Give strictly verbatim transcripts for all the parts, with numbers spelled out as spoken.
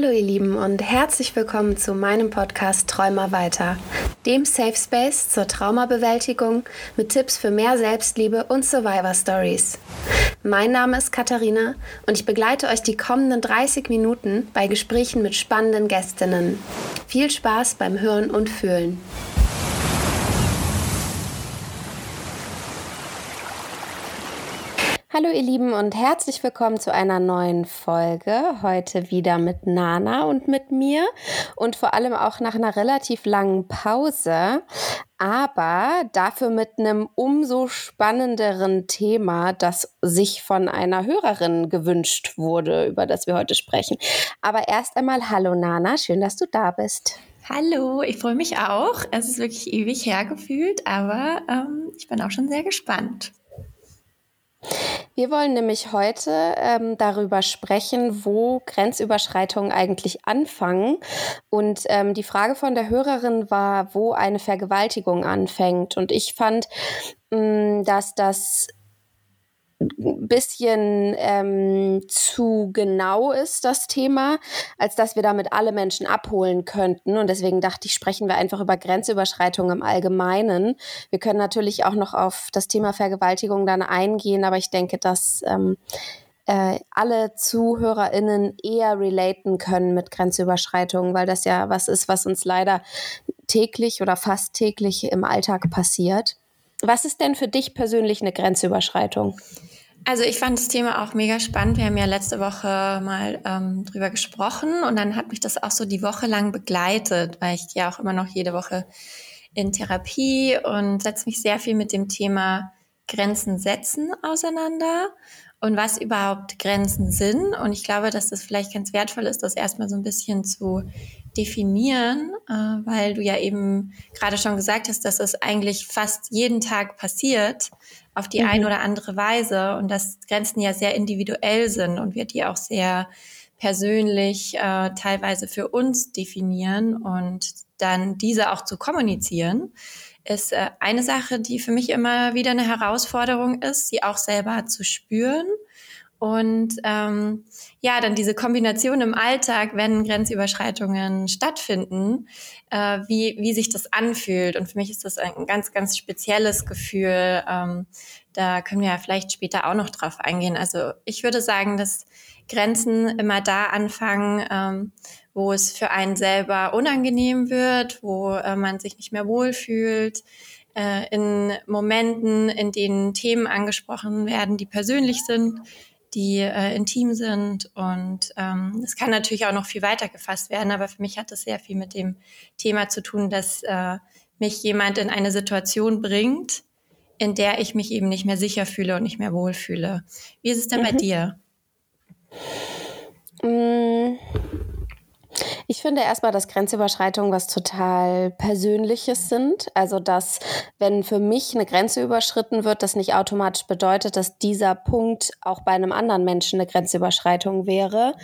Hallo ihr Lieben und herzlich willkommen zu meinem Podcast Träumer weiter, dem Safe Space zur Traumabewältigung mit Tipps für mehr Selbstliebe und Survivor Stories. Mein Name ist Katharina und ich begleite euch die kommenden dreißig Minuten bei Gesprächen mit spannenden Gästinnen. Viel Spaß beim Hören und Fühlen. Hallo ihr Lieben und herzlich willkommen zu einer neuen Folge, heute wieder mit Nana und mit mir und vor allem auch nach einer relativ langen Pause, aber dafür mit einem umso spannenderen Thema, das sich von einer Hörerin gewünscht wurde, über das wir heute sprechen. Aber erst einmal hallo Nana, schön, dass du da bist. Hallo, ich freue mich auch, es ist wirklich ewig hergefühlt, aber ähm, ich bin auch schon sehr gespannt. Wir wollen nämlich heute ähm, darüber sprechen, wo Grenzüberschreitungen eigentlich anfangen. Und ähm, die Frage von der Hörerin war, wo eine Vergewaltigung anfängt. Und ich fand, mh, dass das ein bisschen ähm, zu genau ist, das Thema, als dass wir damit alle Menschen abholen könnten. Und deswegen dachte ich, sprechen wir einfach über Grenzüberschreitungen im Allgemeinen. Wir können natürlich auch noch auf das Thema Vergewaltigung dann eingehen, aber ich denke, dass ähm, äh, alle ZuhörerInnen eher relaten können mit Grenzüberschreitungen, weil das ja was ist, was uns leider täglich oder fast täglich im Alltag passiert. Was ist denn für dich persönlich eine Grenzüberschreitung? Also ich fand das Thema auch mega spannend. Wir haben ja letzte Woche mal ähm, drüber gesprochen und dann hat mich das auch so die Woche lang begleitet, weil ich ja auch immer noch jede Woche in Therapie und setze mich sehr viel mit dem Thema Grenzen setzen auseinander und was überhaupt Grenzen sind. Und ich glaube, dass das vielleicht ganz wertvoll ist, das erstmal so ein bisschen zu definieren, äh, weil du ja eben gerade schon gesagt hast, dass es eigentlich fast jeden Tag passiert, auf die mhm. eine oder andere Weise und dass Grenzen ja sehr individuell sind und wir die auch sehr persönlich äh, teilweise für uns definieren und dann diese auch zu kommunizieren, ist äh, eine Sache, die für mich immer wieder eine Herausforderung ist, sie auch selber zu spüren. Und ähm, ja, dann diese Kombination im Alltag, wenn Grenzüberschreitungen stattfinden, äh, wie wie sich das anfühlt. Und für mich ist das ein ganz, ganz spezielles Gefühl. Ähm, da können wir ja vielleicht später auch noch drauf eingehen. Also ich würde sagen, dass Grenzen immer da anfangen, ähm, wo es für einen selber unangenehm wird, wo äh, man sich nicht mehr wohlfühlt, äh, in Momenten, in denen Themen angesprochen werden, die persönlich sind, die äh, intim sind. Und ähm, das kann natürlich auch noch viel weiter gefasst werden, aber für mich hat das sehr viel mit dem Thema zu tun, dass äh, mich jemand in eine Situation bringt, in der ich mich eben nicht mehr sicher fühle und nicht mehr wohlfühle. Wie ist es denn mhm. bei dir? Ich finde erstmal, dass Grenzüberschreitungen was total Persönliches sind. Also, dass wenn für mich eine Grenze überschritten wird, das nicht automatisch bedeutet, dass dieser Punkt auch bei einem anderen Menschen eine Grenzüberschreitung wäre.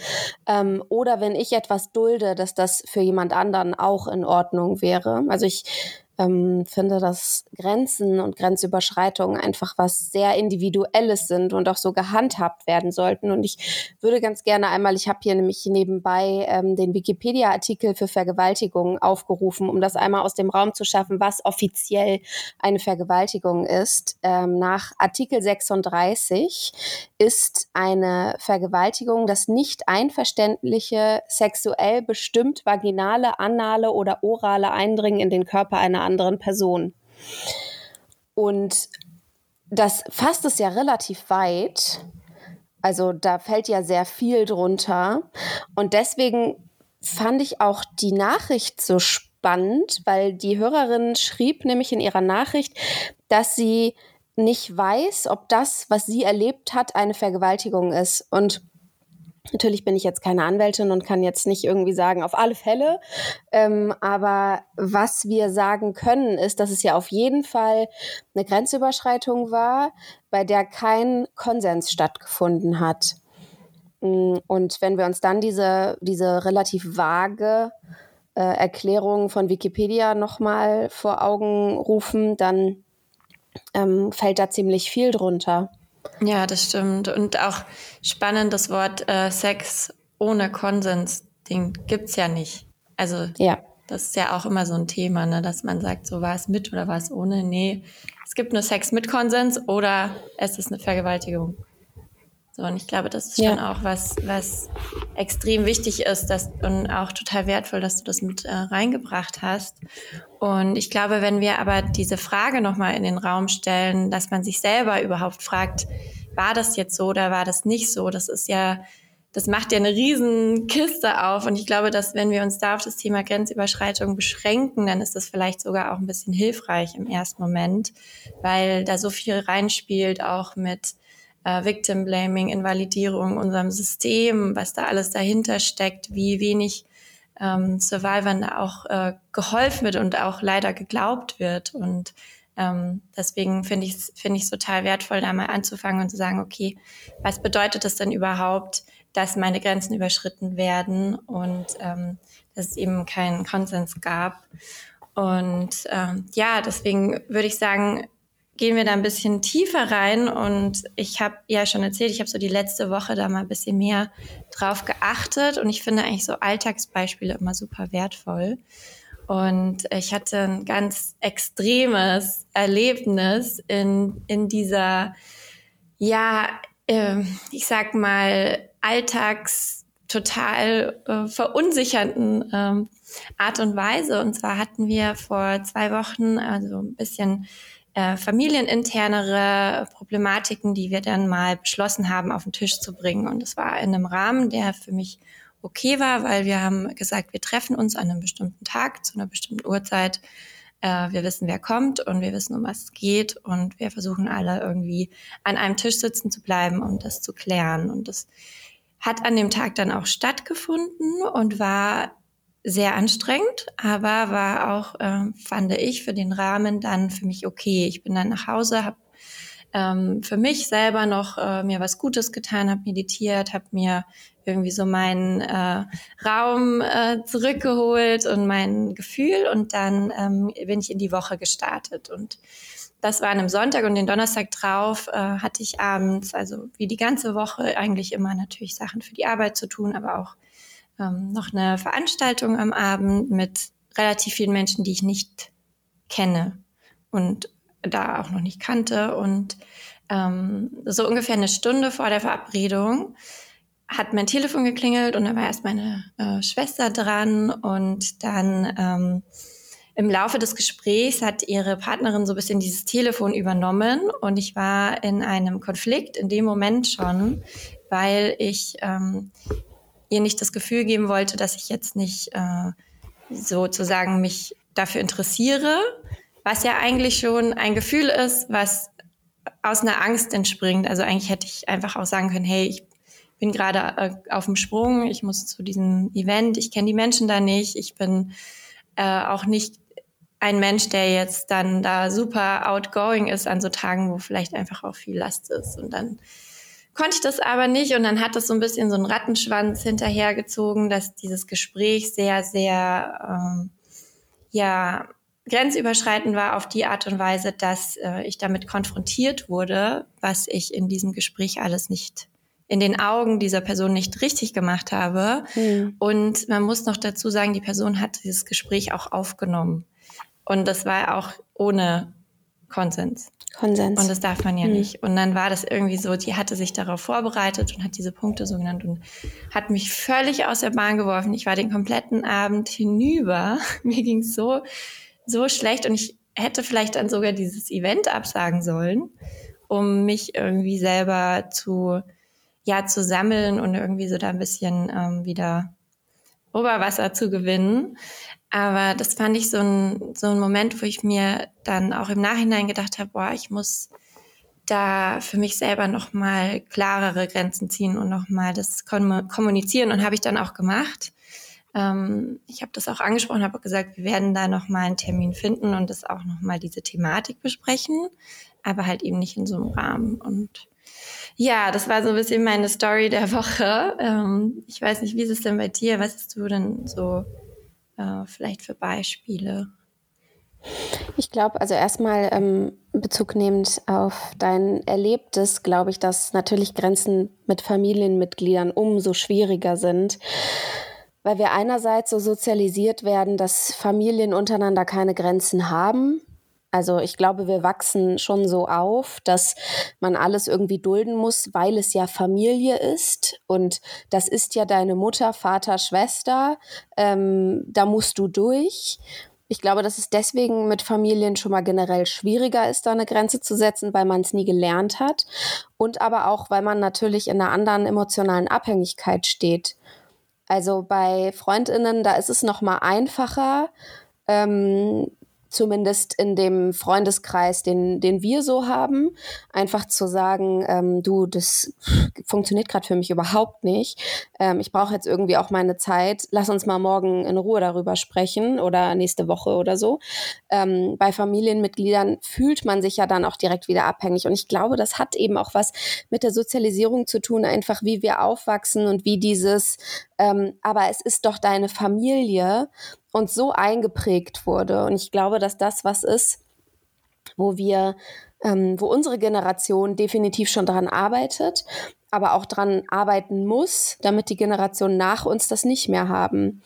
Ähm, oder wenn ich etwas dulde, dass das für jemand anderen auch in Ordnung wäre. Also ich Ähm, finde, dass Grenzen und Grenzüberschreitungen einfach was sehr Individuelles sind und auch so gehandhabt werden sollten. Und ich würde ganz gerne einmal, ich habe hier nämlich nebenbei ähm, den Wikipedia-Artikel für Vergewaltigung aufgerufen, um das einmal aus dem Raum zu schaffen, was offiziell eine Vergewaltigung ist. Ähm, nach Artikel sechsunddreißig ist eine Vergewaltigung das nicht einverständliche, sexuell bestimmt vaginale, anale oder orale Eindringen in den Körper einer anderen Person. Und das fasst es ja relativ weit. Also da fällt ja sehr viel drunter. Und deswegen fand ich auch die Nachricht so spannend, weil die Hörerin schrieb nämlich in ihrer Nachricht, dass sie nicht weiß, ob das, was sie erlebt hat, eine Vergewaltigung ist. Und natürlich bin ich jetzt keine Anwältin und kann jetzt nicht irgendwie sagen, auf alle Fälle. Ähm, aber was wir sagen können, ist, dass es ja auf jeden Fall eine Grenzüberschreitung war, bei der kein Konsens stattgefunden hat. Und wenn wir uns dann diese, diese relativ vage äh, Erklärung von Wikipedia nochmal vor Augen rufen, dann ähm, fällt da ziemlich viel drunter. Ja, das stimmt. Und auch spannend das Wort äh, Sex ohne Konsens den gibt's ja nicht. Also ja. Das ist ja auch immer so ein Thema, ne? Dass man sagt, so war es mit oder war es ohne? Nee, es gibt nur Sex mit Konsens oder es ist eine Vergewaltigung. So, und ich glaube, das ist ja. schon auch was, was extrem wichtig ist, dass, und auch total wertvoll, dass du das mit äh, reingebracht hast. Und ich glaube, wenn wir aber diese Frage nochmal in den Raum stellen, dass man sich selber überhaupt fragt, war das jetzt so oder war das nicht so? Das ist ja, das macht ja eine riesen Kiste auf. Und ich glaube, dass wenn wir uns da auf das Thema Grenzüberschreitung beschränken, dann ist das vielleicht sogar auch ein bisschen hilfreich im ersten Moment, weil da so viel reinspielt, auch mit Uh, Victim Blaming, Invalidierung, unserem System, was da alles dahinter steckt, wie wenig ähm, Survivern da auch äh, geholfen wird und auch leider geglaubt wird. Und ähm, deswegen finde ich es find ich's total wertvoll, da mal anzufangen und zu sagen, okay, was bedeutet das denn überhaupt, dass meine Grenzen überschritten werden und ähm, dass es eben keinen Konsens gab. Und ähm, ja, deswegen würde ich sagen, gehen wir da ein bisschen tiefer rein, und ich habe ja schon erzählt, ich habe so die letzte Woche da mal ein bisschen mehr drauf geachtet, und ich finde eigentlich so Alltagsbeispiele immer super wertvoll. Und ich hatte ein ganz extremes Erlebnis in, in dieser, ja, äh, ich sag mal, alltags total äh, verunsichernden äh, Art und Weise. Und zwar hatten wir vor zwei Wochen, also ein bisschen Äh, familieninternere Problematiken, die wir dann mal beschlossen haben, auf den Tisch zu bringen. Und es war in einem Rahmen, der für mich okay war, weil wir haben gesagt, wir treffen uns an einem bestimmten Tag, zu einer bestimmten Uhrzeit. Äh, wir wissen, wer kommt, und wir wissen, um was es geht. Und wir versuchen alle irgendwie an einem Tisch sitzen zu bleiben, um das zu klären. Und das hat an dem Tag dann auch stattgefunden und war sehr anstrengend, aber war auch, äh, fand ich, für den Rahmen dann für mich okay. Ich bin dann nach Hause, habe ähm, für mich selber noch äh, mir was Gutes getan, habe meditiert, habe mir irgendwie so meinen äh, Raum äh, zurückgeholt und mein Gefühl, und dann ähm, bin ich in die Woche gestartet. Und das war an einem Sonntag, und den Donnerstag drauf äh, hatte ich abends, also wie die ganze Woche, eigentlich immer natürlich Sachen für die Arbeit zu tun, aber auch Ähm, noch eine Veranstaltung am Abend mit relativ vielen Menschen, die ich nicht kenne und da auch noch nicht kannte. Und ähm, so ungefähr eine Stunde vor der Verabredung hat mein Telefon geklingelt, und da war erst meine äh, Schwester dran, und dann ähm, im Laufe des Gesprächs hat ihre Partnerin so ein bisschen dieses Telefon übernommen, und ich war in einem Konflikt in dem Moment schon, weil ich ähm, ihr nicht das Gefühl geben wollte, dass ich jetzt nicht äh, sozusagen mich dafür interessiere, was ja eigentlich schon ein Gefühl ist, was aus einer Angst entspringt. Also eigentlich hätte ich einfach auch sagen können, hey, ich bin gerade äh, auf dem Sprung, ich muss zu diesem Event, ich kenne die Menschen da nicht, ich bin äh, auch nicht ein Mensch, der jetzt dann da super outgoing ist an so Tagen, wo vielleicht einfach auch viel Last ist, und dann konnte ich das aber nicht, und dann hat das so ein bisschen so einen Rattenschwanz hinterhergezogen, dass dieses Gespräch sehr, sehr ähm, ja, grenzüberschreitend war auf die Art und Weise, dass äh, ich damit konfrontiert wurde, was ich in diesem Gespräch alles nicht, in den Augen dieser Person nicht richtig gemacht habe. Mhm. Und man muss noch dazu sagen, die Person hat dieses Gespräch auch aufgenommen. Und das war auch ohne Konsens. Konsens. Und das darf man ja mhm. nicht. Und dann war das irgendwie so, die hatte sich darauf vorbereitet und hat diese Punkte so genannt und hat mich völlig aus der Bahn geworfen. Ich war den kompletten Abend hinüber. Mir ging es so, so schlecht, und ich hätte vielleicht dann sogar dieses Event absagen sollen, um mich irgendwie selber zu, ja, zu sammeln und irgendwie so da ein bisschen ähm, wieder Oberwasser zu gewinnen. Aber das fand ich so ein, so ein Moment, wo ich mir dann auch im Nachhinein gedacht habe, boah, ich muss da für mich selber nochmal klarere Grenzen ziehen und nochmal das kommunizieren. Und habe ich dann auch gemacht. Ähm, ich habe das auch angesprochen, habe gesagt, wir werden da nochmal einen Termin finden und das auch nochmal diese Thematik besprechen, aber halt eben nicht in so einem Rahmen. Und ja, das war so ein bisschen meine Story der Woche. Ähm, ich weiß nicht, wie ist es denn bei dir? Was hast du denn so Uh, vielleicht für Beispiele? Ich glaube, also erstmal ähm, Bezug nehmend auf dein Erlebtes, glaube ich, dass natürlich Grenzen mit Familienmitgliedern umso schwieriger sind, weil wir einerseits so sozialisiert werden, dass Familien untereinander keine Grenzen haben. Also ich glaube, wir wachsen schon so auf, dass man alles irgendwie dulden muss, weil es ja Familie ist. Und das ist ja deine Mutter, Vater, Schwester. Ähm, da musst du durch. Ich glaube, dass es deswegen mit Familien schon mal generell schwieriger ist, da eine Grenze zu setzen, weil man es nie gelernt hat. Und aber auch, weil man natürlich in einer anderen emotionalen Abhängigkeit steht. Also bei FreundInnen, da ist es noch mal einfacher, ähm, zumindest in dem Freundeskreis, den, den wir so haben, einfach zu sagen, ähm, du, das funktioniert gerade für mich überhaupt nicht. Ähm, ich brauche jetzt irgendwie auch meine Zeit. Lass uns mal morgen in Ruhe darüber sprechen oder nächste Woche oder so. Ähm, bei Familienmitgliedern fühlt man sich ja dann auch direkt wieder abhängig. Und ich glaube, das hat eben auch was mit der Sozialisierung zu tun, einfach wie wir aufwachsen und wie dieses, ähm, aber es ist doch deine Familie, und so eingeprägt wurde. Und ich glaube, dass das was ist, wo wir, ähm, wo unsere Generation definitiv schon dran arbeitet, aber auch dran arbeiten muss, damit die Generationen nach uns das nicht mehr haben.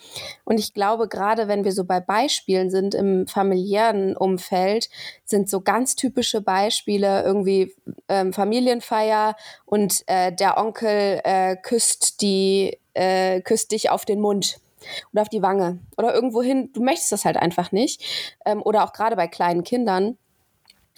Und ich glaube, gerade wenn wir so bei Beispielen sind im familiären Umfeld, sind so ganz typische Beispiele irgendwie ähm, Familienfeier und äh, der Onkel äh, küsst die, äh, küsst dich auf den Mund. Oder auf die Wange oder irgendwohin, du möchtest das halt einfach nicht. Ähm, oder auch gerade bei kleinen Kindern.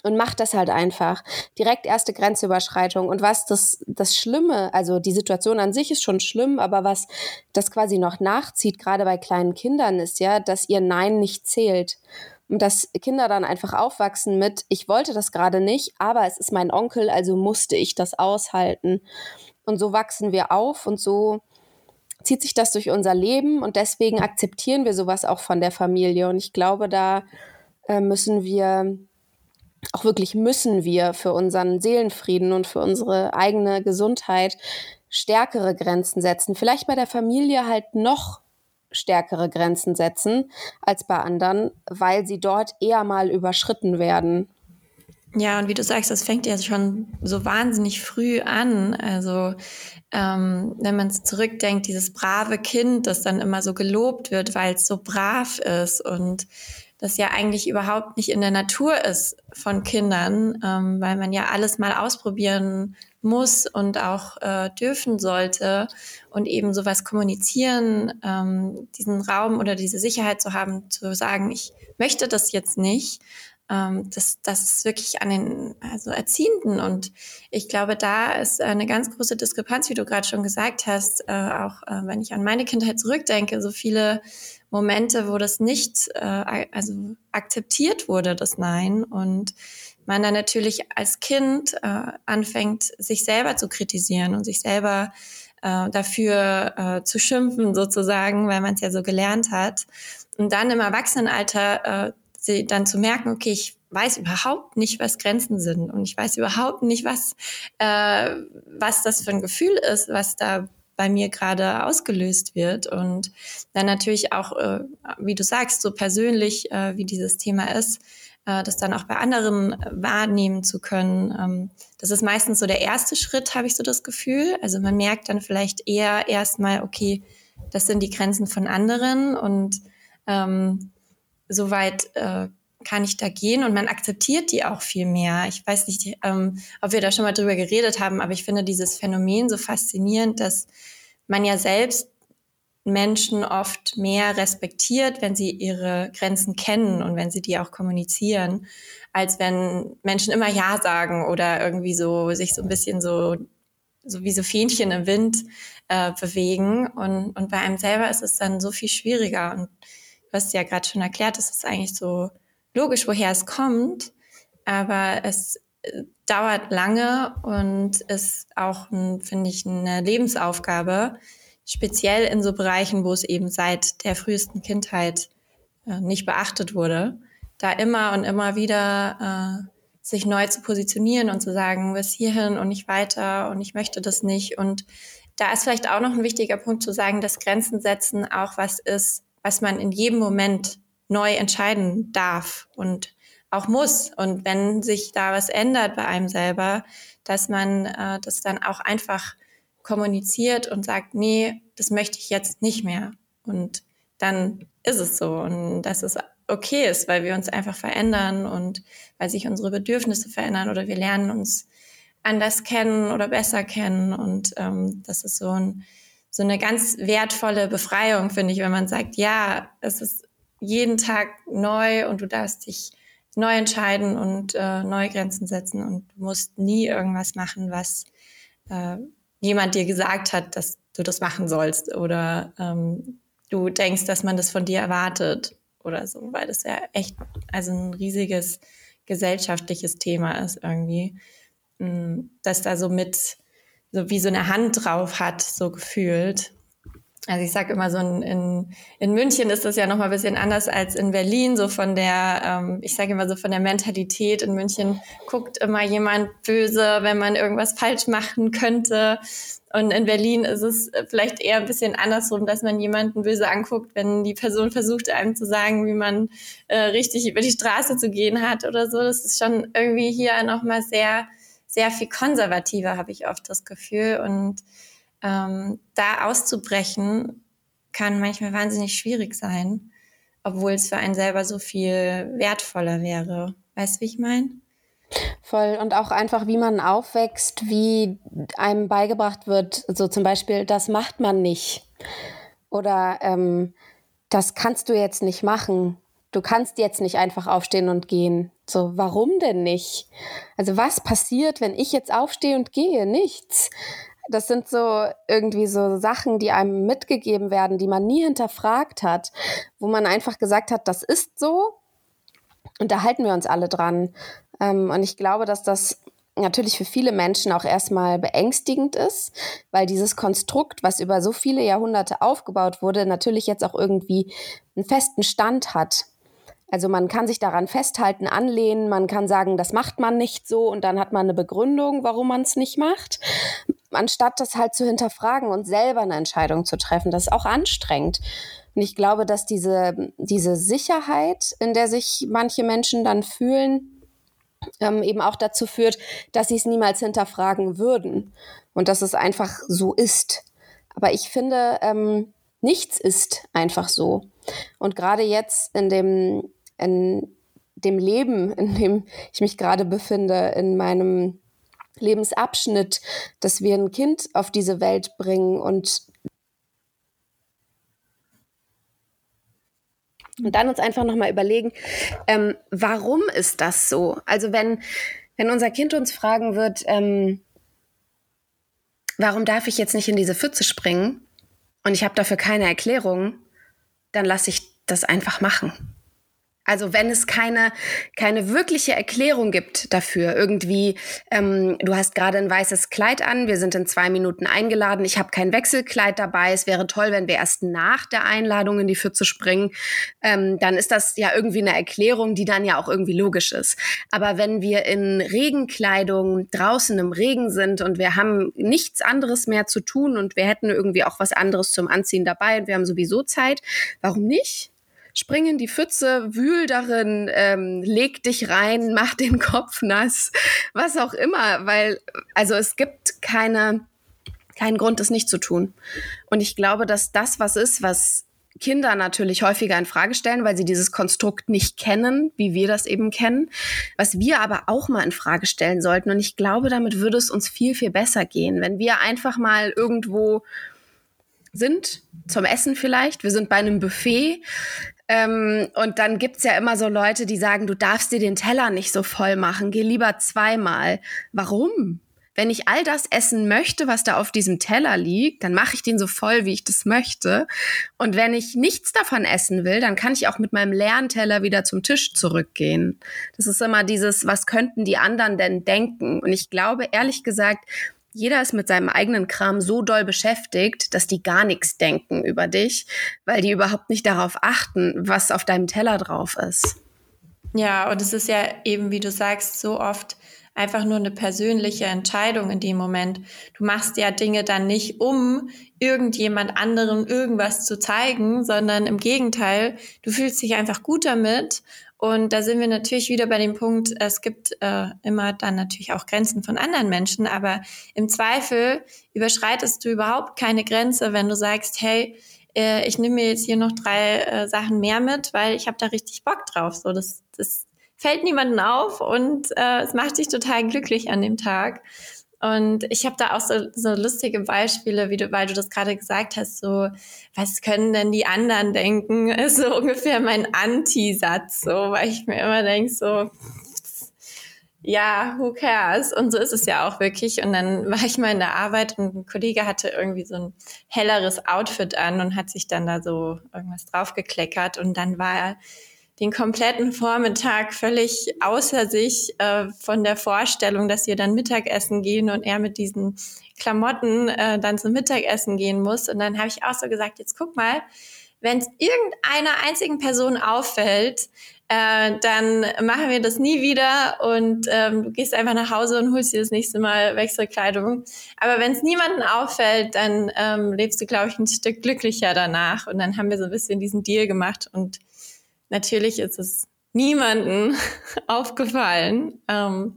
Und macht das halt einfach. Direkt erste Grenzüberschreitung. Und was das, das Schlimme, also die Situation an sich ist schon schlimm, aber was das quasi noch nachzieht, gerade bei kleinen Kindern, ist ja, dass ihr Nein nicht zählt. Und dass Kinder dann einfach aufwachsen mit, ich wollte das gerade nicht, aber es ist mein Onkel, also musste ich das aushalten. Und so wachsen wir auf und so zieht sich das durch unser Leben und deswegen akzeptieren wir sowas auch von der Familie. Und ich glaube, da äh, müssen wir, auch wirklich müssen wir für unseren Seelenfrieden und für unsere eigene Gesundheit stärkere Grenzen setzen. Vielleicht bei der Familie halt noch stärkere Grenzen setzen als bei anderen, weil sie dort eher mal überschritten werden. Ja, und wie du sagst, das fängt ja schon so wahnsinnig früh an. Also ähm, wenn man zurückdenkt, dieses brave Kind, das dann immer so gelobt wird, weil es so brav ist und das ja eigentlich überhaupt nicht in der Natur ist von Kindern, ähm, weil man ja alles mal ausprobieren muss und auch äh, dürfen sollte und eben sowas kommunizieren, ähm, diesen Raum oder diese Sicherheit zu haben, zu sagen, ich möchte das jetzt nicht. Das, das ist wirklich an den also Erziehenden. Und ich glaube, da ist eine ganz große Diskrepanz, wie du gerade schon gesagt hast, äh, auch äh, wenn ich an meine Kindheit zurückdenke, so viele Momente, wo das nicht äh, also akzeptiert wurde, das Nein. Und man dann natürlich als Kind äh, anfängt, sich selber zu kritisieren und sich selber äh, dafür äh, zu schimpfen sozusagen, weil man es ja so gelernt hat. Und dann im Erwachsenenalter äh, sie dann zu merken, okay, ich weiß überhaupt nicht, was Grenzen sind und ich weiß überhaupt nicht, was äh, was das für ein Gefühl ist, was da bei mir gerade ausgelöst wird und dann natürlich auch, äh, wie du sagst, so persönlich, äh, wie dieses Thema ist, äh, das dann auch bei anderen wahrnehmen zu können. Ähm, das ist meistens so der erste Schritt, habe ich so das Gefühl. Also man merkt dann vielleicht eher erstmal, okay, das sind die Grenzen von anderen und ähm, soweit äh, kann ich da gehen und man akzeptiert die auch viel mehr. Ich weiß nicht, ähm, ob wir da schon mal drüber geredet haben, aber ich finde dieses Phänomen so faszinierend, dass man ja selbst Menschen oft mehr respektiert, wenn sie ihre Grenzen kennen und wenn sie die auch kommunizieren, als wenn Menschen immer Ja sagen oder irgendwie so sich so ein bisschen so, so wie so Fähnchen im Wind äh, bewegen. Und, und bei einem selber ist es dann so viel schwieriger. Und du hast ja gerade schon erklärt, es ist eigentlich so logisch, woher es kommt, aber es dauert lange und ist auch, finde ich, eine Lebensaufgabe, speziell in so Bereichen, wo es eben seit der frühesten Kindheit äh, nicht beachtet wurde, da immer und immer wieder äh, sich neu zu positionieren und zu sagen, bis hierhin und nicht weiter und ich möchte das nicht. Und da ist vielleicht auch noch ein wichtiger Punkt zu sagen, dass Grenzen setzen auch was ist, was man in jedem Moment neu entscheiden darf und auch muss. Und wenn sich da was ändert bei einem selber, dass man äh, das dann auch einfach kommuniziert und sagt, nee, das möchte ich jetzt nicht mehr. Und dann ist es so. Und dass es okay ist, weil wir uns einfach verändern und weil sich unsere Bedürfnisse verändern oder wir lernen uns anders kennen oder besser kennen. Und ähm, das ist so, ein, so eine ganz wertvolle Befreiung, finde ich, wenn man sagt, ja, es ist jeden Tag neu und du darfst dich neu entscheiden und äh, neue Grenzen setzen und du musst nie irgendwas machen, was äh, jemand dir gesagt hat, dass du das machen sollst oder ähm, du denkst, dass man das von dir erwartet oder so, weil das ja echt also ein riesiges gesellschaftliches Thema ist irgendwie, dass da so mit, so wie so eine Hand drauf hat, so gefühlt. Also ich sage immer so, in, in, in München ist das ja nochmal ein bisschen anders als in Berlin, so von der, ähm, ich sage immer so von der Mentalität, in München guckt immer jemand böse, wenn man irgendwas falsch machen könnte. Und in Berlin ist es vielleicht eher ein bisschen andersrum, dass man jemanden böse anguckt, wenn die Person versucht, einem zu sagen, wie man äh, richtig über die Straße zu gehen hat oder so. Das ist schon irgendwie hier nochmal sehr, sehr viel konservativer, habe ich oft das Gefühl. Und ähm, da auszubrechen kann manchmal wahnsinnig schwierig sein, obwohl es für einen selber so viel wertvoller wäre. Weißt du, wie ich meine? Voll. Und auch einfach, wie man aufwächst, wie einem beigebracht wird, so zum Beispiel, das macht man nicht. Oder ähm, das kannst du jetzt nicht machen. Du kannst jetzt nicht einfach aufstehen und gehen. So, warum denn nicht? Also was passiert, wenn ich jetzt aufstehe und gehe? Nichts. Das sind so irgendwie so Sachen, die einem mitgegeben werden, die man nie hinterfragt hat, wo man einfach gesagt hat, das ist so und da halten wir uns alle dran. Und ich glaube, dass das natürlich für viele Menschen auch erstmal beängstigend ist, weil dieses Konstrukt, was über so viele Jahrhunderte aufgebaut wurde, natürlich jetzt auch irgendwie einen festen Stand hat. Also man kann sich daran festhalten, anlehnen, man kann sagen, das macht man nicht so und dann hat man eine Begründung, warum man es nicht macht, anstatt das halt zu hinterfragen und selber eine Entscheidung zu treffen. Das ist auch anstrengend. Und ich glaube, dass diese, diese Sicherheit, in der sich manche Menschen dann fühlen, Ähm, eben auch dazu führt, dass sie es niemals hinterfragen würden und dass es einfach so ist. Aber ich finde, ähm, nichts ist einfach so. Und gerade jetzt in dem, in dem Leben, in dem ich mich gerade befinde, in meinem Lebensabschnitt, dass wir ein Kind auf diese Welt bringen und Und dann uns einfach nochmal überlegen, ähm, warum ist das so? Also wenn, wenn unser Kind uns fragen wird, ähm, warum darf ich jetzt nicht in diese Pfütze springen und ich habe dafür keine Erklärung, dann lasse ich das einfach machen. Also wenn es keine, keine wirkliche Erklärung gibt dafür, irgendwie, ähm, du hast gerade ein weißes Kleid an, wir sind in zwei Minuten eingeladen, ich habe kein Wechselkleid dabei, es wäre toll, wenn wir erst nach der Einladung in die Pfütze springen, ähm, dann ist das ja irgendwie eine Erklärung, die dann ja auch irgendwie logisch ist. Aber wenn wir in Regenkleidung draußen im Regen sind und wir haben nichts anderes mehr zu tun und wir hätten irgendwie auch was anderes zum Anziehen dabei und wir haben sowieso Zeit, warum nicht? Spring in die Pfütze, wühl darin, ähm, leg dich rein, mach den Kopf nass, was auch immer, weil also es gibt keine, keinen Grund, es nicht zu tun. Und ich glaube, dass das was ist, was Kinder natürlich häufiger in Frage stellen, weil sie dieses Konstrukt nicht kennen, wie wir das eben kennen, was wir aber auch mal in Frage stellen sollten. Und ich glaube, damit würde es uns viel, viel besser gehen, wenn wir einfach mal irgendwo sind, zum Essen vielleicht, wir sind bei einem Buffet ähm, und dann gibt's ja immer so Leute, die sagen, du darfst dir den Teller nicht so voll machen, geh lieber zweimal. Warum? Wenn ich all das essen möchte, was da auf diesem Teller liegt, dann mache ich den so voll, wie ich das möchte. Und wenn ich nichts davon essen will, dann kann ich auch mit meinem leeren Teller wieder zum Tisch zurückgehen. Das ist immer dieses, was könnten die anderen denn denken? Und ich glaube, ehrlich gesagt, jeder ist mit seinem eigenen Kram so doll beschäftigt, dass die gar nichts denken über dich, weil die überhaupt nicht darauf achten, was auf deinem Teller drauf ist. Ja, und es ist ja eben, wie du sagst, so oft einfach nur eine persönliche Entscheidung in dem Moment. Du machst ja Dinge dann nicht, um irgendjemand anderen irgendwas zu zeigen, sondern im Gegenteil, du fühlst dich einfach gut damit. Und da sind wir natürlich wieder bei dem Punkt, es gibt äh, immer dann natürlich auch Grenzen von anderen Menschen, aber im Zweifel überschreitest du überhaupt keine Grenze, wenn du sagst, hey, äh, ich nehme mir jetzt hier noch drei äh, Sachen mehr mit, weil ich habe da richtig Bock drauf. So, das, das fällt niemandem auf und äh, es macht dich total glücklich an dem Tag. Und ich habe da auch so, so lustige Beispiele, wie du, weil du das gerade gesagt hast, so, was können denn die anderen denken? Ist so ungefähr mein Anti-Satz, so, weil ich mir immer denke, so, ja, who cares? Und so ist es ja auch wirklich. Und dann war ich mal in der Arbeit und ein Kollege hatte irgendwie so ein helleres Outfit an und hat sich dann da so irgendwas draufgekleckert. Und dann war er den kompletten Vormittag völlig außer sich äh, von der Vorstellung, dass wir dann Mittagessen gehen und er mit diesen Klamotten äh, dann zum Mittagessen gehen muss. Und dann habe ich auch so gesagt, jetzt guck mal, wenn es irgendeiner einzigen Person auffällt, äh, dann machen wir das nie wieder und ähm, du gehst einfach nach Hause und holst dir das nächste Mal Wechselkleidung. Aber wenn es niemanden auffällt, dann ähm, lebst du, glaube ich, ein Stück glücklicher danach. Und dann haben wir so ein bisschen diesen Deal gemacht und natürlich ist es niemandem aufgefallen. Ähm,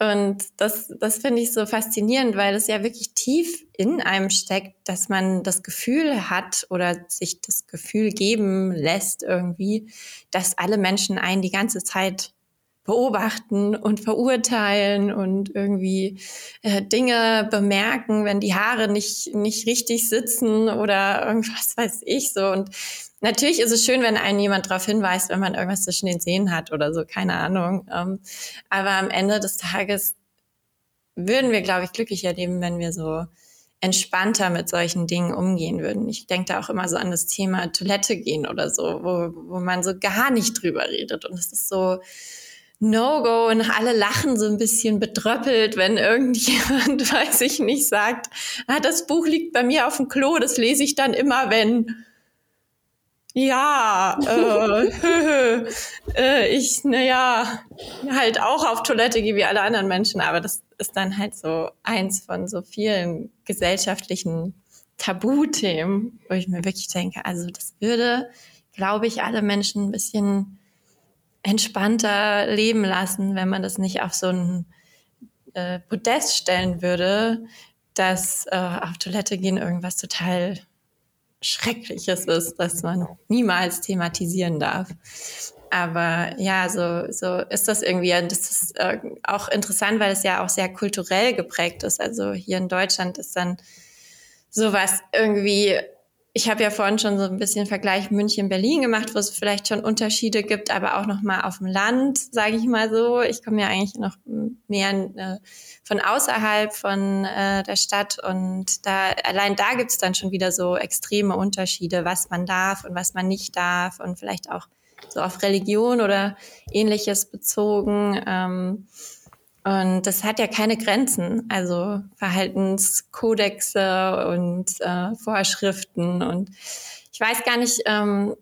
und das, das finde ich so faszinierend, weil es ja wirklich tief in einem steckt, dass man das Gefühl hat oder sich das Gefühl geben lässt irgendwie, dass alle Menschen einen die ganze Zeit beobachten und verurteilen und irgendwie äh, Dinge bemerken, wenn die Haare nicht, nicht richtig sitzen oder irgendwas weiß ich so. Und natürlich ist es schön, wenn einem jemand darauf hinweist, wenn man irgendwas zwischen den Zähnen hat oder so, keine Ahnung. Ähm, aber am Ende des Tages würden wir, glaube ich, glücklicher leben, wenn wir so entspannter mit solchen Dingen umgehen würden. Ich denke da auch immer so an das Thema Toilette gehen oder so, wo, wo man so gar nicht drüber redet. Und es ist so No-Go und alle lachen so ein bisschen betröppelt, wenn irgendjemand, weiß ich nicht, sagt, ah, das Buch liegt bei mir auf dem Klo, das lese ich dann immer, wenn... Ja, äh, äh, ich, naja, halt auch auf Toilette gehe wie alle anderen Menschen, aber das ist dann halt so eins von so vielen gesellschaftlichen Tabuthemen, wo ich mir wirklich denke, also das würde, glaube ich, alle Menschen ein bisschen entspannter leben lassen, wenn man das nicht auf so einen äh, Podest stellen würde, dass äh, auf Toilette gehen irgendwas total Schreckliches ist, dass man niemals thematisieren darf. Aber ja, so, so ist das irgendwie. Und das ist äh, auch interessant, weil es ja auch sehr kulturell geprägt ist. Also hier in Deutschland ist dann sowas irgendwie, ich habe ja vorhin schon so ein bisschen Vergleich München-Berlin gemacht, wo es vielleicht schon Unterschiede gibt, aber auch nochmal auf dem Land, sage ich mal so. Ich komme ja eigentlich noch mehr äh, von außerhalb von äh, der Stadt und da allein da gibt's dann schon wieder so extreme Unterschiede, was man darf und was man nicht darf und vielleicht auch so auf Religion oder Ähnliches bezogen. Ähm, und das hat ja keine Grenzen, also Verhaltenskodexe und äh, Vorschriften. Und ich weiß gar nicht, ähm,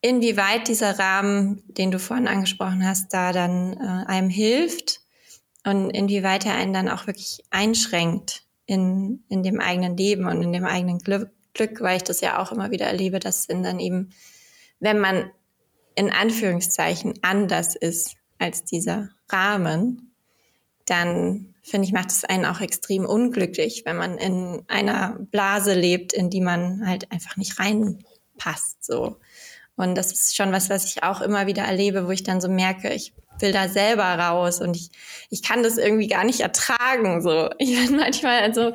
inwieweit dieser Rahmen, den du vorhin angesprochen hast, da dann äh, einem hilft und inwieweit er einen dann auch wirklich einschränkt in, in dem eigenen Leben und in dem eigenen Glück, Glück, weil ich das ja auch immer wieder erlebe, dass dann eben, wenn man in Anführungszeichen anders ist als dieser Rahmen, dann finde ich, macht es einen auch extrem unglücklich, wenn man in einer Blase lebt, in die man halt einfach nicht reinpasst. So. Und das ist schon was, was ich auch immer wieder erlebe, wo ich dann so merke, ich will da selber raus und ich, ich kann das irgendwie gar nicht ertragen. So. Ich bin manchmal also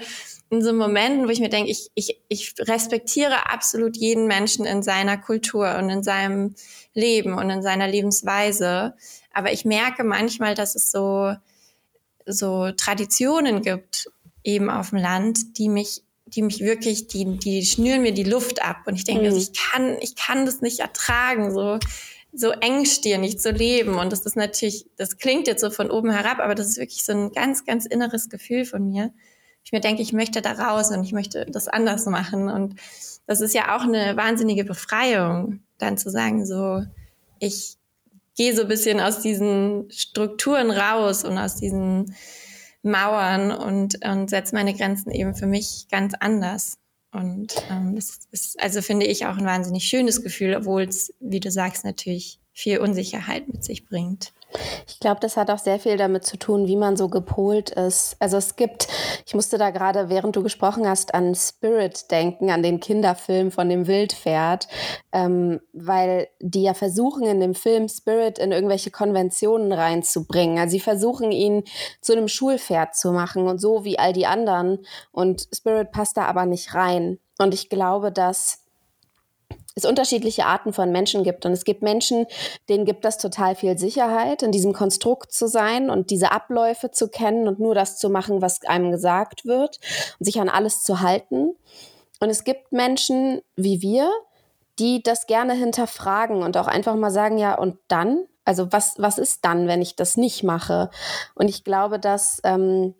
in so Momenten, wo ich mir denke, ich, ich, ich respektiere absolut jeden Menschen in seiner Kultur und in seinem Leben und in seiner Lebensweise. Aber ich merke manchmal, dass es so, so Traditionen gibt, eben auf dem Land, die mich, die mich wirklich, die, die schnüren mir die Luft ab. Und ich denke, mhm. ich kann, ich kann das nicht ertragen, so, so engstirnig zu leben. Und das ist natürlich, das klingt jetzt so von oben herab, aber das ist wirklich so ein ganz, ganz inneres Gefühl von mir. Ich mir denke, ich möchte da raus und ich möchte das anders machen. Und das ist ja auch eine wahnsinnige Befreiung, dann zu sagen, so, ich gehe so ein bisschen aus diesen Strukturen raus und aus diesen Mauern und, und setze meine Grenzen eben für mich ganz anders. Und ähm, das ist, also finde ich, auch ein wahnsinnig schönes Gefühl, obwohl es, wie du sagst, natürlich viel Unsicherheit mit sich bringt. Ich glaube, das hat auch sehr viel damit zu tun, wie man so gepolt ist. Also es gibt Ich musste da gerade, während du gesprochen hast, an Spirit denken, an den Kinderfilm von dem Wildpferd, ähm, weil die ja versuchen, in dem Film Spirit in irgendwelche Konventionen reinzubringen. Also sie versuchen, ihn zu einem Schulpferd zu machen und so wie all die anderen. Und Spirit passt da aber nicht rein. Und ich glaube, dass es unterschiedliche Arten von Menschen gibt. Und es gibt Menschen, denen gibt das total viel Sicherheit, in diesem Konstrukt zu sein und diese Abläufe zu kennen und nur das zu machen, was einem gesagt wird und sich an alles zu halten. Und es gibt Menschen wie wir, die das gerne hinterfragen und auch einfach mal sagen, ja, und dann? Also was, was ist dann, wenn ich das nicht mache? Und ich glaube, dass Ähm,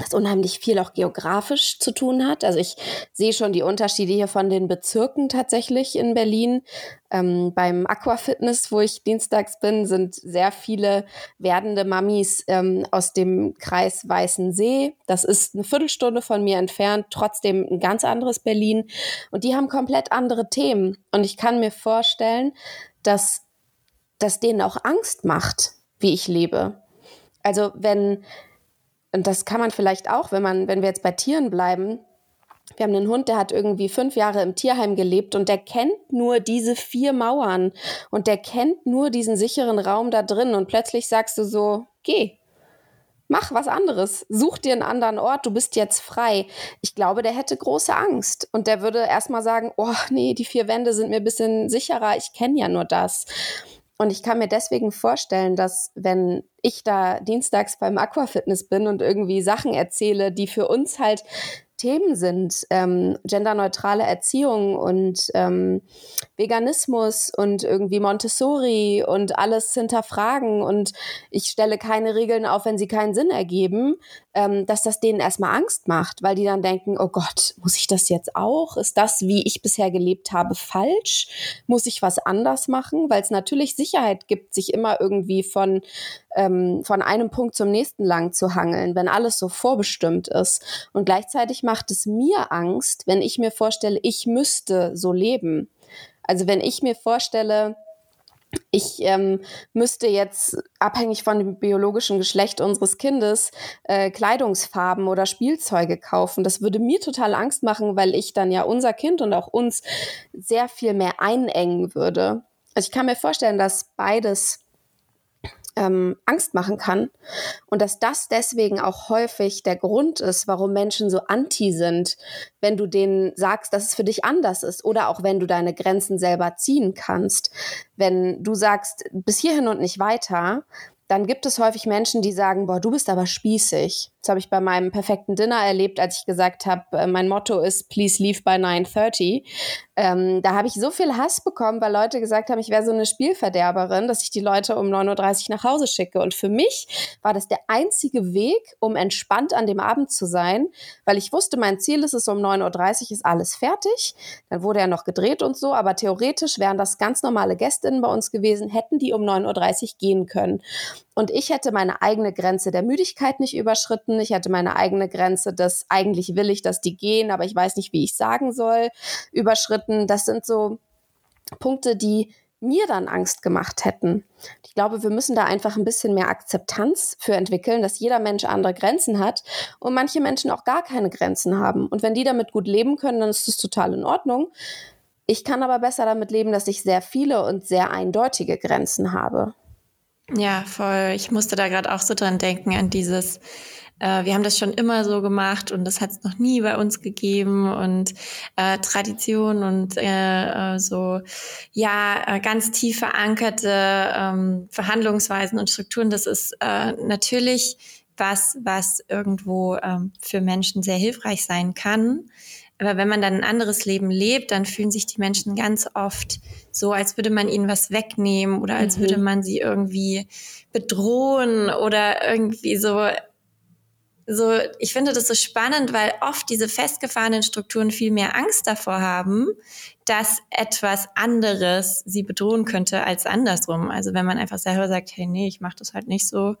das unheimlich viel auch geografisch zu tun hat. Also ich sehe schon die Unterschiede hier von den Bezirken tatsächlich in Berlin. Ähm, beim Aquafitness, wo ich dienstags bin, sind sehr viele werdende Mamis ähm, aus dem Kreis Weißensee. Das ist eine Viertelstunde von mir entfernt, trotzdem ein ganz anderes Berlin. Und die haben komplett andere Themen. Und ich kann mir vorstellen, dass das denen auch Angst macht, wie ich lebe. Also wenn... Und das kann man vielleicht auch, wenn man, wenn wir jetzt bei Tieren bleiben. Wir haben einen Hund, der hat irgendwie fünf Jahre im Tierheim gelebt und der kennt nur diese vier Mauern und der kennt nur diesen sicheren Raum da drin und plötzlich sagst du so, geh, mach was anderes, such dir einen anderen Ort, du bist jetzt frei. Ich glaube, der hätte große Angst und der würde erstmal sagen, oh nee, die vier Wände sind mir ein bisschen sicherer, ich kenne ja nur das. Und ich kann mir deswegen vorstellen, dass wenn ich da dienstags beim Aquafitness bin und irgendwie Sachen erzähle, die für uns halt Themen sind, ähm, genderneutrale Erziehung und ähm, Veganismus und irgendwie Montessori und alles hinterfragen und ich stelle keine Regeln auf, wenn sie keinen Sinn ergeben, ähm, dass das denen erstmal Angst macht, weil die dann denken, oh Gott, muss ich das jetzt auch? Ist das, wie ich bisher gelebt habe, falsch? Muss ich was anders machen? Weil es natürlich Sicherheit gibt, sich immer irgendwie von ähm, von einem Punkt zum nächsten lang zu hangeln, wenn alles so vorbestimmt ist. Und gleichzeitig macht es mir Angst, wenn ich mir vorstelle, ich müsste so leben. Also wenn ich mir vorstelle, ich ähm, müsste jetzt abhängig von dem biologischen Geschlecht unseres Kindes äh, Kleidungsfarben oder Spielzeuge kaufen. Das würde mir total Angst machen, weil ich dann ja unser Kind und auch uns sehr viel mehr einengen würde. Also ich kann mir vorstellen, dass beides Ähm, Angst machen kann und dass das deswegen auch häufig der Grund ist, warum Menschen so anti sind, wenn du denen sagst, dass es für dich anders ist oder auch wenn du deine Grenzen selber ziehen kannst. Wenn du sagst, bis hierhin und nicht weiter, dann gibt es häufig Menschen, die sagen, boah, du bist aber spießig. Das habe ich bei meinem perfekten Dinner erlebt, als ich gesagt habe, mein Motto ist, please leave by nine thirty. Ähm, da habe ich so viel Hass bekommen, weil Leute gesagt haben, ich wäre so eine Spielverderberin, dass ich die Leute um neun Uhr dreißig nach Hause schicke. Und für mich war das der einzige Weg, um entspannt an dem Abend zu sein, weil ich wusste, mein Ziel ist es, um neun Uhr dreißig ist alles fertig. Dann wurde ja noch gedreht und so, aber theoretisch wären das ganz normale GästInnen bei uns gewesen, hätten die um neun Uhr dreißig gehen können. Und ich hätte meine eigene Grenze der Müdigkeit nicht überschritten. Ich hätte meine eigene Grenze des, eigentlich will ich, dass die gehen, aber ich weiß nicht, wie ich sagen soll, überschritten. Das sind so Punkte, die mir dann Angst gemacht hätten. Ich glaube, wir müssen da einfach ein bisschen mehr Akzeptanz für entwickeln, dass jeder Mensch andere Grenzen hat und manche Menschen auch gar keine Grenzen haben. Und wenn die damit gut leben können, dann ist das total in Ordnung. Ich kann aber besser damit leben, dass ich sehr viele und sehr eindeutige Grenzen habe. Ja, voll. Ich musste da gerade auch so dran denken, an dieses, äh, wir haben das schon immer so gemacht und das hat es noch nie bei uns gegeben und äh, Tradition und äh, äh, so, ja, äh, ganz tief verankerte äh, Verhandlungsweisen und Strukturen, das ist äh, natürlich was, was irgendwo äh, für Menschen sehr hilfreich sein kann. Aber wenn man dann ein anderes Leben lebt, dann fühlen sich die Menschen ganz oft so, als würde man ihnen was wegnehmen oder als mhm. würde man sie irgendwie bedrohen oder irgendwie so. So, ich finde das so spannend, weil oft diese festgefahrenen Strukturen viel mehr Angst davor haben, dass etwas anderes sie bedrohen könnte als andersrum. Also wenn man einfach selber sagt, hey, nee, ich mache das halt nicht so,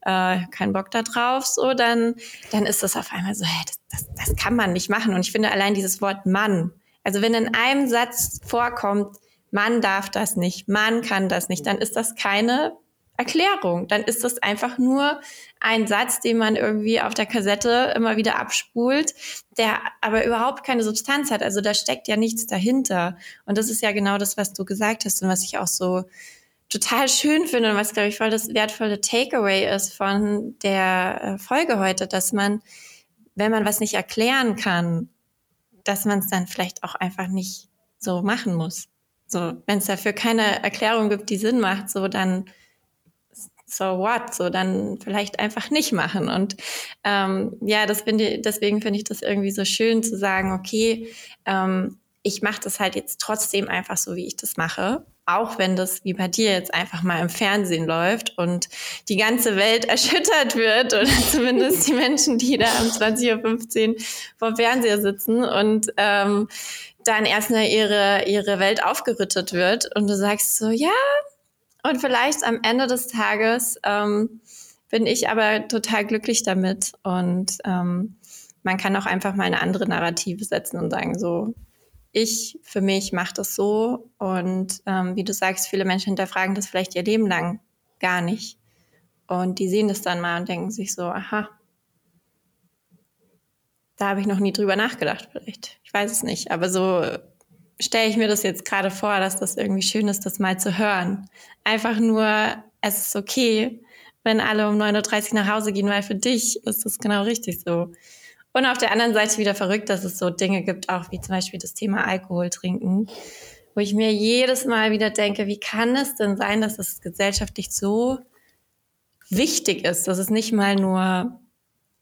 äh, keinen Bock da drauf, so, dann, dann ist das auf einmal so, hey, das, das, das kann man nicht machen. Und ich finde allein dieses Wort Mann, also wenn in einem Satz vorkommt, Mann darf das nicht, Mann kann das nicht, dann ist das keine Erklärung. Dann ist das einfach nur ein Satz, den man irgendwie auf der Kassette immer wieder abspult, der aber überhaupt keine Substanz hat. Also da steckt ja nichts dahinter. Und das ist ja genau das, was du gesagt hast und was ich auch so total schön finde und was, glaube ich, voll das wertvolle Takeaway ist von der Folge heute, dass man, wenn man was nicht erklären kann, dass man es dann vielleicht auch einfach nicht so machen muss. So, wenn es dafür keine Erklärung gibt, die Sinn macht, so dann so what, so dann vielleicht einfach nicht machen. Und ähm, ja, das find ich, deswegen finde ich das irgendwie so schön zu sagen, okay, ähm, ich mache das halt jetzt trotzdem einfach so, wie ich das mache, auch wenn das wie bei dir jetzt einfach mal im Fernsehen läuft und die ganze Welt erschüttert wird oder zumindest die Menschen, die da um zwanzig Uhr fünfzehn vor dem Fernseher sitzen und ähm, dann erstmal ihre, ihre Welt aufgerüttet wird und du sagst so, ja, und vielleicht am Ende des Tages ähm, bin ich aber total glücklich damit und ähm, man kann auch einfach mal eine andere Narrative setzen und sagen so, ich für mich mache das so und ähm, wie du sagst, viele Menschen hinterfragen das vielleicht ihr Leben lang gar nicht und die sehen das dann mal und denken sich so, aha, da habe ich noch nie drüber nachgedacht vielleicht. Ich weiß es nicht, aber so stelle ich mir das jetzt gerade vor, dass das irgendwie schön ist, das mal zu hören. Einfach nur, es ist okay, wenn alle um neun Uhr dreißig nach Hause gehen, weil für dich ist das genau richtig so. Und auf der anderen Seite wieder verrückt, dass es so Dinge gibt, auch wie zum Beispiel das Thema Alkohol trinken, wo ich mir jedes Mal wieder denke, wie kann es denn sein, dass es gesellschaftlich so wichtig ist, dass es nicht mal nur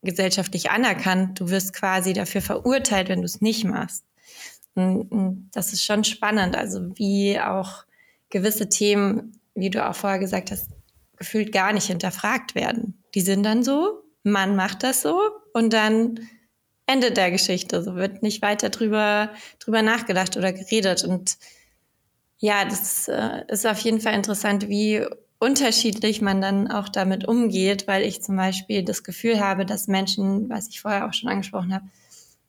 gesellschaftlich anerkannt, du wirst quasi dafür verurteilt, wenn du es nicht machst. Und, und das ist schon spannend, also wie auch gewisse Themen, wie du auch vorher gesagt hast, gefühlt gar nicht hinterfragt werden. Die sind dann so, man macht das so und dann Ende der Geschichte. So wird nicht weiter drüber, drüber nachgedacht oder geredet. Und ja, das äh, ist auf jeden Fall interessant, wie unterschiedlich man dann auch damit umgeht, weil ich zum Beispiel das Gefühl habe, dass Menschen, was ich vorher auch schon angesprochen habe,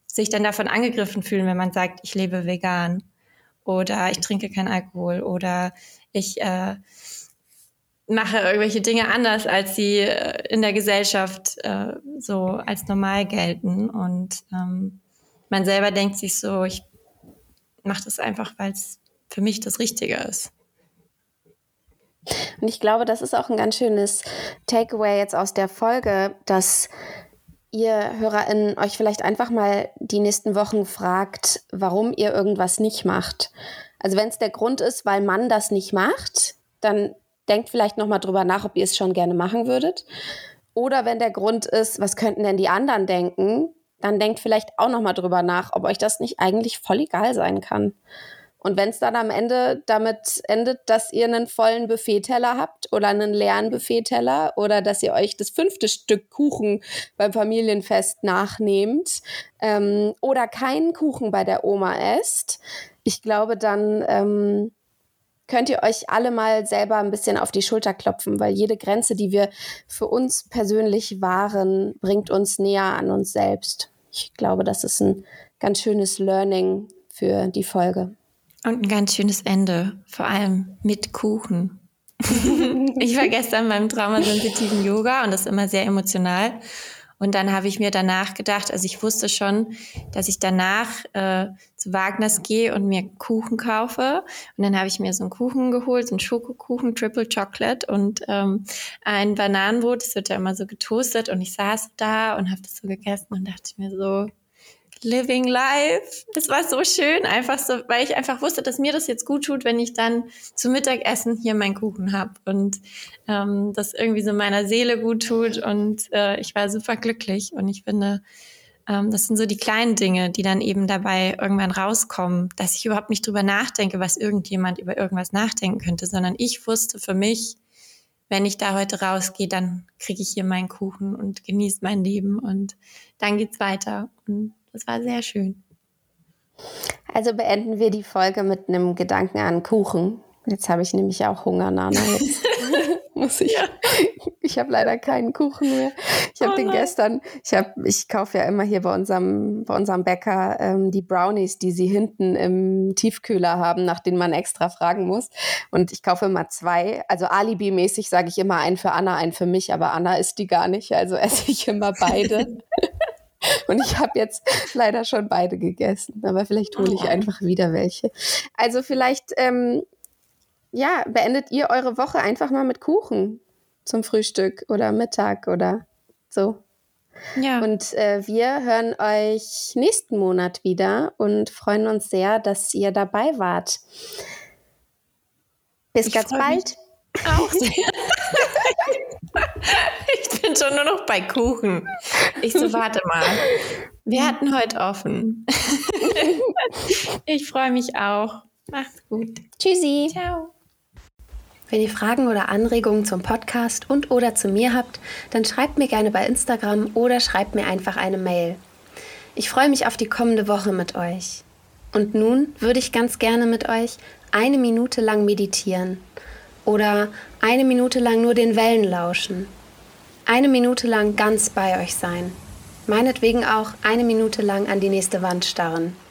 sich dann davon angegriffen fühlen, wenn man sagt, ich lebe vegan oder ich trinke keinen Alkohol oder ich äh, mache irgendwelche Dinge anders, als sie in der Gesellschaft äh, so als normal gelten. Und ähm, man selber denkt sich so, ich mache das einfach, weil es für mich das Richtige ist. Und ich glaube, das ist auch ein ganz schönes Takeaway jetzt aus der Folge, dass ihr HörerInnen euch vielleicht einfach mal die nächsten Wochen fragt, warum ihr irgendwas nicht macht. Also wenn es der Grund ist, weil man das nicht macht, dann denkt vielleicht nochmal drüber nach, ob ihr es schon gerne machen würdet. Oder wenn der Grund ist, was könnten denn die anderen denken, dann denkt vielleicht auch nochmal drüber nach, ob euch das nicht eigentlich voll egal sein kann. Und wenn es dann am Ende damit endet, dass ihr einen vollen Buffet-Teller habt oder einen leeren Buffet-Teller oder dass ihr euch das fünfte Stück Kuchen beim Familienfest nachnehmt ähm, oder keinen Kuchen bei der Oma esst, ich glaube, dann ähm, könnt ihr euch alle mal selber ein bisschen auf die Schulter klopfen, weil jede Grenze, die wir für uns persönlich wahren, bringt uns näher an uns selbst. Ich glaube, das ist ein ganz schönes Learning für die Folge. Und ein ganz schönes Ende, vor allem mit Kuchen. Ich war gestern beim traumasensitiven Yoga und das ist immer sehr emotional. Und dann habe ich mir danach gedacht, also ich wusste schon, dass ich danach äh, zu Wagners gehe und mir Kuchen kaufe. Und dann habe ich mir so einen Kuchen geholt, so einen Schokokuchen, Triple Chocolate und ähm, ein Bananenbrot. Das wird ja immer so getoastet. Und ich saß da und habe das so gegessen und dachte mir so, living life. Das war so schön, einfach so, weil ich einfach wusste, dass mir das jetzt gut tut, wenn ich dann zum Mittagessen hier meinen Kuchen habe und ähm, das irgendwie so meiner Seele gut tut und äh, ich war super glücklich und ich finde, ähm, das sind so die kleinen Dinge, die dann eben dabei irgendwann rauskommen, dass ich überhaupt nicht drüber nachdenke, was irgendjemand über irgendwas nachdenken könnte, sondern ich wusste für mich, wenn ich da heute rausgehe, dann kriege ich hier meinen Kuchen und genieße mein Leben und dann geht's weiter und das war sehr schön. Also beenden wir die Folge mit einem Gedanken an Kuchen. Jetzt habe ich nämlich auch Hunger, Nana. Jetzt muss ich, ja. ich habe leider keinen Kuchen mehr. Ich habe oh den gestern, ich habe, ich kaufe ja immer hier bei unserem, bei unserem Bäcker ähm, die Brownies, die sie hinten im Tiefkühler haben, nach denen man extra fragen muss. Und ich kaufe immer zwei. Also alibi-mäßig sage ich immer einen für Anna, einen für mich, aber Anna isst die gar nicht, also esse ich immer beide. Und ich habe jetzt leider schon beide gegessen, aber vielleicht hole ich einfach wieder welche. Also vielleicht, ähm, ja, beendet ihr eure Woche einfach mal mit Kuchen zum Frühstück oder Mittag oder so. Ja. Und äh, wir hören euch nächsten Monat wieder und freuen uns sehr, dass ihr dabei wart. Bis ich ganz bald. Auch sehr. Ich bin schon nur noch bei Kuchen. Ich so, warte mal. Wir hatten heute offen. Ich freue mich auch. Macht's gut. Tschüssi. Ciao. Wenn ihr Fragen oder Anregungen zum Podcast und oder zu mir habt, dann schreibt mir gerne bei Instagram oder schreibt mir einfach eine Mail. Ich freue mich auf die kommende Woche mit euch. Und nun würde ich ganz gerne mit euch eine Minute lang meditieren. Oder eine Minute lang nur den Wellen lauschen. Eine Minute lang ganz bei euch sein. Meinetwegen auch eine Minute lang an die nächste Wand starren.